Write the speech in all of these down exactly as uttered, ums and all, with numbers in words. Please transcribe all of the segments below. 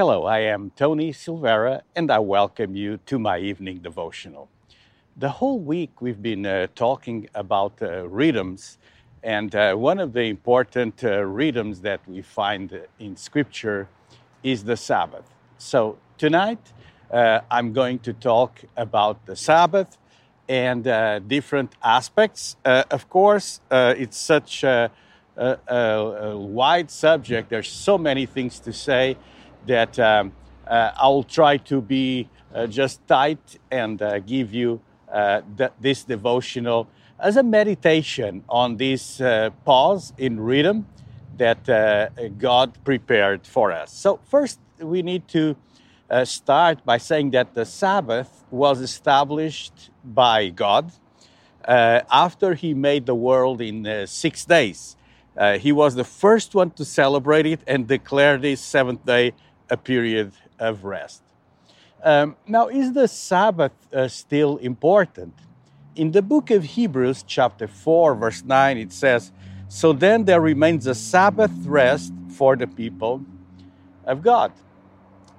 Hello, I am Tony Silvera, and I welcome you to my evening devotional. The whole week we've been uh, talking about uh, rhythms, and uh, one of the important uh, rhythms that we find in Scripture is the Sabbath. So tonight uh, I'm going to talk about the Sabbath and uh, different aspects. Uh, of course, uh, it's such a, a, a wide subject. There's so many things to say that um, uh, I'll try to be uh, just tight and uh, give you uh, th- this devotional as a meditation on this uh, pause in rhythm that uh, God prepared for us. So first, we need to uh, start by saying that the Sabbath was established by God uh, after He made the world in uh, six days. Uh, he was the first one to celebrate it and declare this seventh day a period of rest. Um, now, is the Sabbath uh, still important? In the book of Hebrews, chapter four, verse nine, it says, "So then there remains a Sabbath rest for the people of God."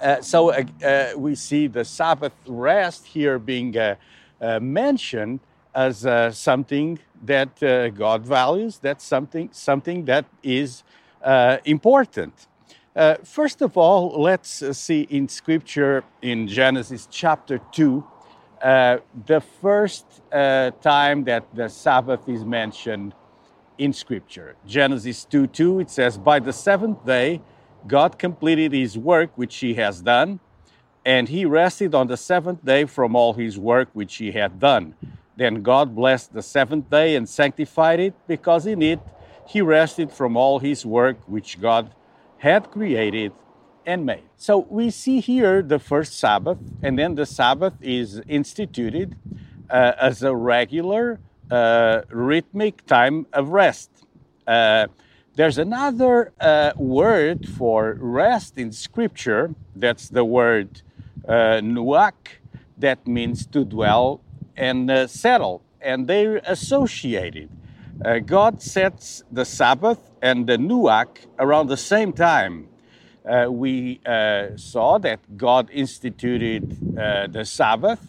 Uh, so uh, uh, we see the Sabbath rest here being uh, uh, mentioned as uh, something that uh, God values, that's something, something that is uh, important. Uh, first of all, let's see in Scripture, in Genesis chapter two, uh, the first uh, time that the Sabbath is mentioned in Scripture. Genesis two two, it says, "By the seventh day, God completed His work which He has done, and He rested on the seventh day from all His work which He had done. Then God blessed the seventh day and sanctified it, because in it He rested from all His work which God had created and made." So we see here the first Sabbath, and then the Sabbath is instituted uh, as a regular, uh, rhythmic time of rest. Uh, there's another uh, word for rest in Scripture. That's the word uh, nuach, that means to dwell and uh, settle, and they're associated. Uh, God sets the Sabbath and the nuach around the same time. Uh, we uh, saw that God instituted uh, the Sabbath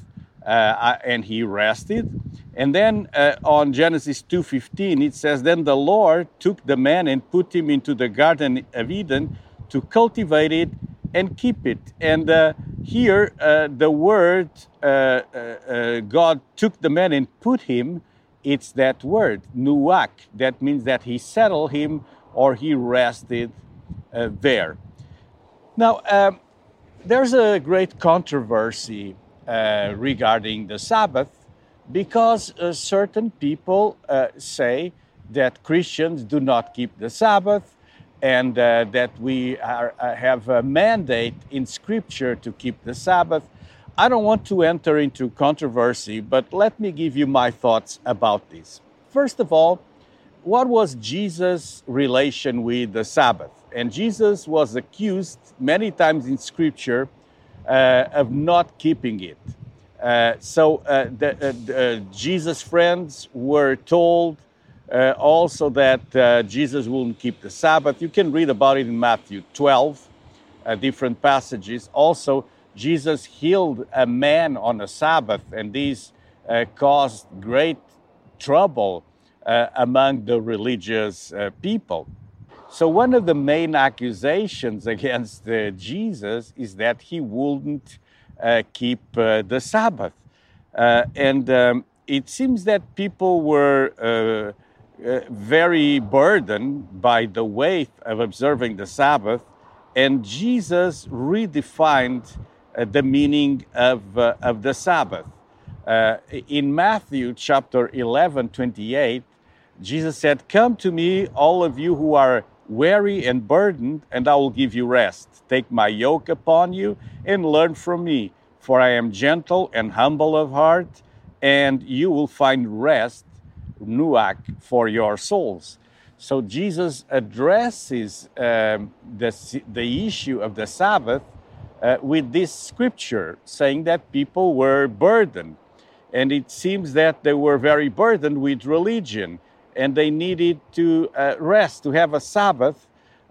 uh, and He rested. And then uh, on Genesis two fifteen, it says, "Then the Lord took the man and put him into the Garden of Eden to cultivate it and keep it." And uh, here, uh, the word uh, uh, uh, God took the man and put him, it's that word, nuach. That means that He settled him, or He rested uh, there. Now, um, there's a great controversy uh, regarding the Sabbath, because uh, certain people uh, say that Christians do not keep the Sabbath, and uh, that we are, uh, have a mandate in Scripture to keep the Sabbath. I don't want to enter into controversy, but let me give you my thoughts about this. First of all, what was Jesus' relation with the Sabbath? And Jesus was accused many times in Scripture uh, of not keeping it. Uh, so uh, the, uh, the, uh, Jesus' friends were told Uh, also that uh, Jesus wouldn't keep the Sabbath. You can read about it in Matthew twelve, uh, different passages. Also, Jesus healed a man on a Sabbath, and these uh, caused great trouble uh, among the religious uh, people. So one of the main accusations against uh, Jesus is that He wouldn't uh, keep uh, the Sabbath. Uh, and um, it seems that people were Uh, Uh, very burdened by the weight of observing the Sabbath, and Jesus redefined uh, the meaning of, uh, of the Sabbath. Uh, in Matthew chapter eleven twenty-eight, Jesus said, "Come to me, all of you who are weary and burdened, and I will give you rest. Take my yoke upon you and learn from me, for I am gentle and humble of heart, and you will find rest, nuach, for your souls." So Jesus addresses um, the, the issue of the Sabbath uh, with this Scripture, saying that people were burdened. And it seems that they were very burdened with religion, and they needed to uh, rest, to have a Sabbath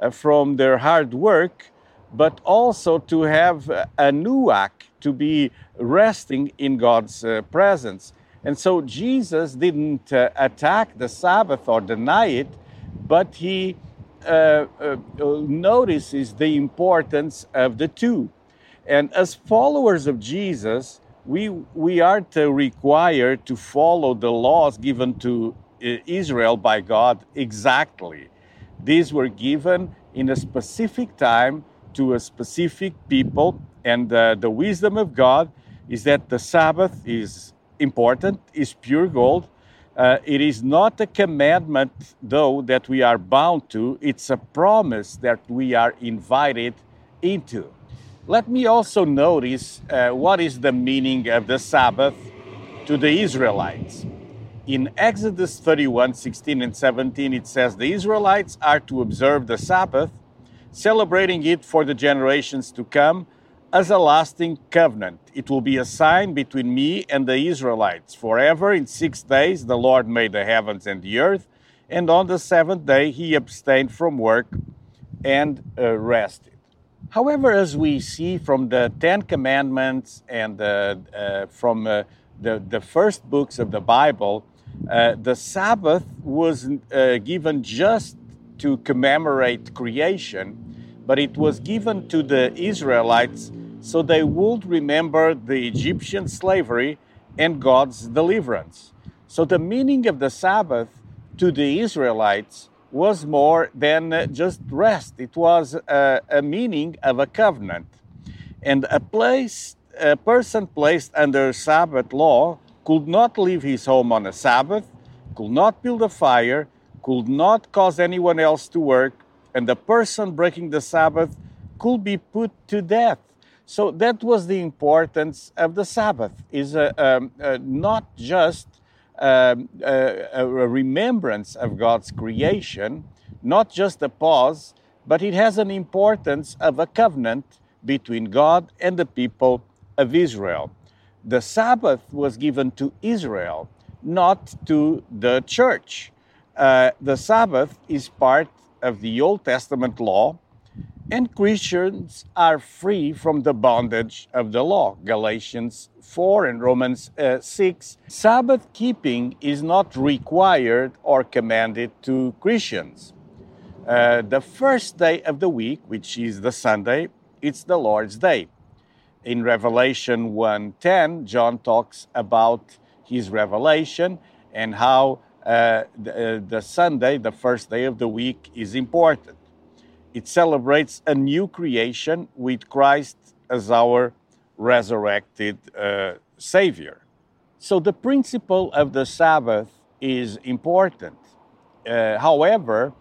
uh, from their hard work. but also to have a nuach, to be resting in God's uh, presence. And so Jesus didn't uh, attack the Sabbath or deny it, but he uh, uh, notices the importance of the two. And as followers of Jesus, we, we aren't uh, required to follow the laws given to uh, Israel by God exactly. These were given in a specific time to a specific people, and uh, the wisdom of God is that the Sabbath is important, is pure gold. Uh, it is not a commandment, though, that we are bound to. It's a promise that we are invited into. Let me also notice uh, what is the meaning of the Sabbath to the Israelites. In Exodus thirty-one, sixteen and seventeen, it says, the Israelites are to observe the Sabbath, celebrating it for the generations to come as a lasting covenant. It will be a sign between me and the Israelites. Forever in six days the Lord made the heavens and the earth, and on the seventh day he abstained from work and uh, rested. However, as we see from the Ten Commandments and uh, uh, from uh, the, the first books of the Bible, uh, the Sabbath was uh, given just to commemorate creation, but it was given to the Israelites so they would remember the Egyptian slavery and God's deliverance. So the meaning of the Sabbath to the Israelites was more than just rest. It was a, a meaning of a covenant. And a place, a person placed under Sabbath law could not leave his home on a Sabbath, could not build a fire, could not cause anyone else to work, and the person breaking the Sabbath could be put to death. So that was the importance of the Sabbath, is a, um, uh, not just um, a, a remembrance of God's creation, not just a pause, but it has an importance of a covenant between God and the people of Israel. The Sabbath was given to Israel, not to the church. Uh, the Sabbath is part of the Old Testament law, and Christians are free from the bondage of the law, Galatians four and Romans uh, six. Sabbath keeping is not required or commanded to Christians. Uh, the first day of the week, which is the Sunday, it's the Lord's Day. In Revelation one ten, John talks about his revelation and how Uh, the, uh, the Sunday, the first day of the week, is important. It celebrates a new creation with Christ as our resurrected uh, Savior. So the principle of the Sabbath is important. Uh, however,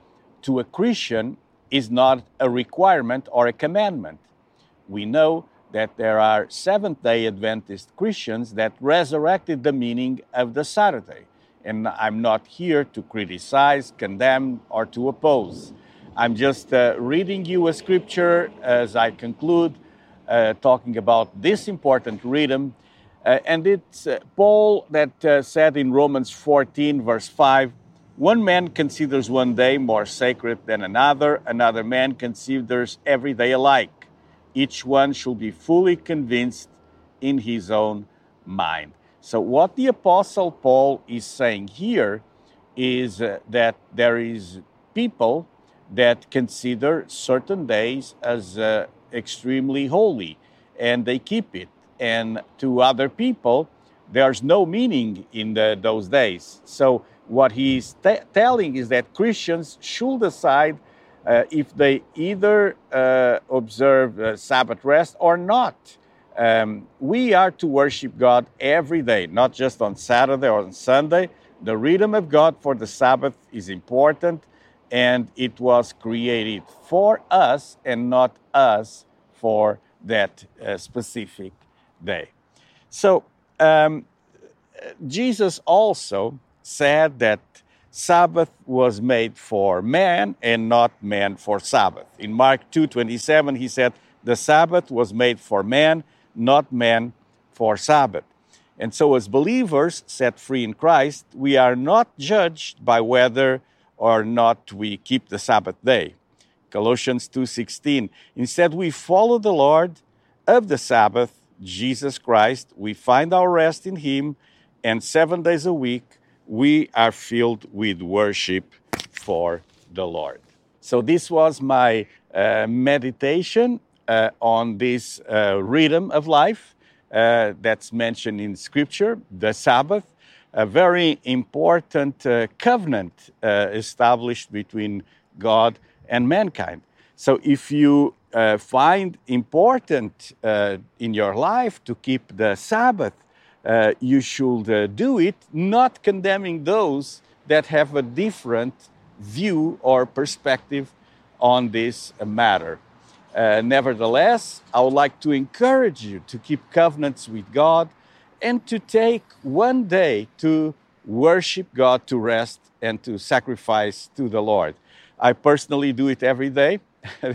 to a Christian, is not a requirement or a commandment. We know that there are Seventh-day Adventist Christians that resurrected the meaning of the Saturday. And I'm not here to criticize, condemn, or to oppose. I'm just uh, reading you a scripture as I conclude, uh, talking about this important rhythm. Uh, and it's uh, Paul that uh, said in Romans fourteen, verse five, one man considers one day more sacred than another, another man considers every day alike. Each one should be fully convinced in his own mind. So what the Apostle Paul is saying here is uh, that there is people that consider certain days as uh, extremely holy, and they keep it. And to other people, there's no meaning in the, those days. So what he's t- telling is that Christians should decide uh, if they either uh, observe uh, Sabbath rest or not. Um, we are to worship God every day, not just on Saturday or on Sunday. The rhythm of God for the Sabbath is important, and it was created for us and not us for that uh, specific day. So um, Jesus also said that Sabbath was made for man and not man for Sabbath. In Mark two twenty-seven, he said, the Sabbath was made for man, not man for Sabbath. And so as believers set free in Christ, we are not judged by whether or not we keep the Sabbath day. Colossians two sixteen. Instead, we follow the Lord of the Sabbath, Jesus Christ. We find our rest in Him, and seven days a week, we are filled with worship for the Lord. So this was my uh, meditation uh, on this uh, rhythm of life uh, that's mentioned in Scripture, the Sabbath, a very important uh, covenant uh, established between God and mankind. So if you uh, find important uh, in your life to keep the Sabbath, uh, you should uh, do it, not condemning those that have a different view or perspective on this matter. Uh, nevertheless, I would like to encourage you to keep covenants with God and to take one day to worship God, to rest, and to sacrifice to the Lord. I personally do it every day.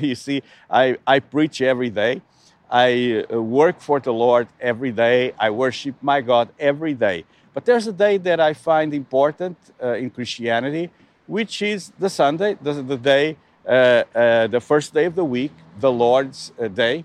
You see, I, I preach every day. I work for the Lord every day. I worship my God every day. But there's a day that I find important uh, in Christianity, which is the Sunday, the, the day, uh, uh, the first day of the week, the Lord's uh, Day.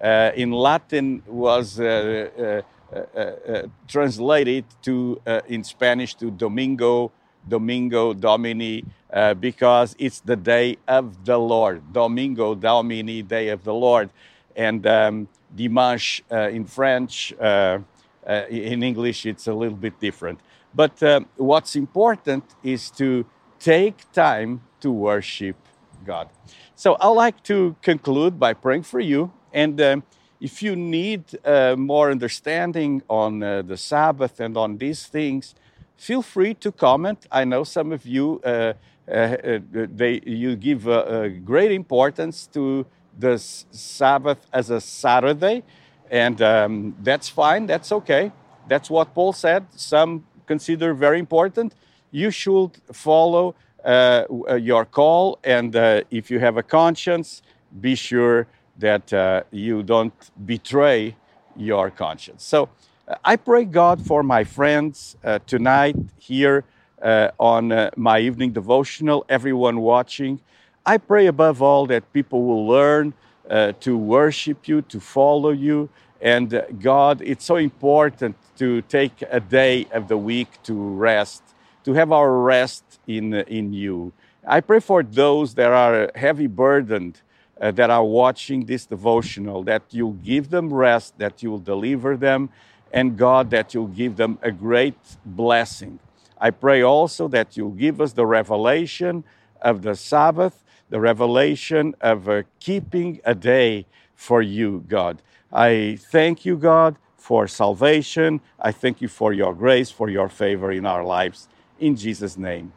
Uh, in Latin was uh, uh, uh, uh, translated to uh, in Spanish to Domingo, Domingo Domini, uh, because it's the day of the Lord. Domingo Domini, day of the Lord, and um, Dimanche uh, in French. Uh, uh, in English, it's a little bit different. But uh, what's important is to take time to worship God. So I'd like to conclude by praying for you. And um, if you need uh, more understanding on uh, the Sabbath and on these things, feel free to comment. I know some of you, uh, uh, they, you give uh, uh, great importance to the s- Sabbath as a Saturday. And um, that's fine. That's okay. That's what Paul said. Some consider very important. You should follow uh, your call, and uh, if you have a conscience, be sure that uh, you don't betray your conscience. So uh, I pray God for my friends uh, tonight here uh, on uh, my evening devotional, everyone watching. I pray above all that people will learn uh, to worship you, to follow you. And uh, God, it's so important to take a day of the week to rest, to have our rest in, in you. I pray for those that are heavy burdened, uh, that are watching this devotional, that you'll give them rest, that you'll deliver them, and God, that you'll give them a great blessing. I pray also that you'll give us the revelation of the Sabbath, the revelation of uh, keeping a day for you, God. I thank you, God, for salvation. I thank you for your grace, for your favor in our lives. In Jesus' name,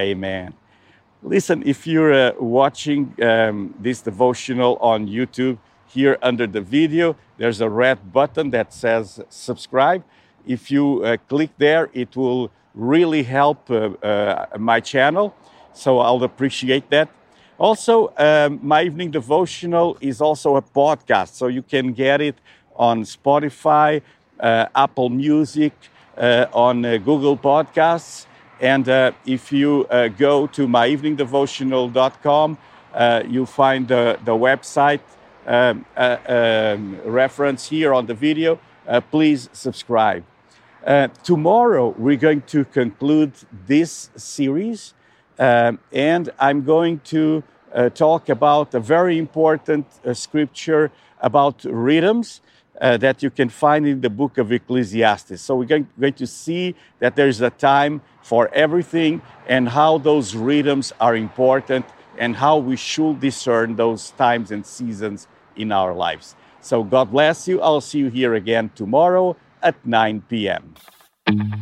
amen. Listen, if you're uh, watching um, this devotional on YouTube, here under the video, there's a red button that says subscribe. If you uh, click there, it will really help uh, uh, my channel, so I'll appreciate that. Also, um, my evening devotional is also a podcast, so you can get it on Spotify, uh, Apple Music, uh, on uh, Google Podcasts. And uh, if you uh, go to my evening devotional dot com, uh, you'll find uh, the website um, uh, um, reference here on the video. Uh, please subscribe. Uh, tomorrow, we're going to conclude this series, um, and I'm going to uh, talk about a very important uh, scripture about rhythms uh, that you can find in the book of Ecclesiastes. So we're going, going to see that there's a time for everything and how those rhythms are important and how we should discern those times and seasons in our lives. So God bless you. I'll see you here again tomorrow at nine p.m.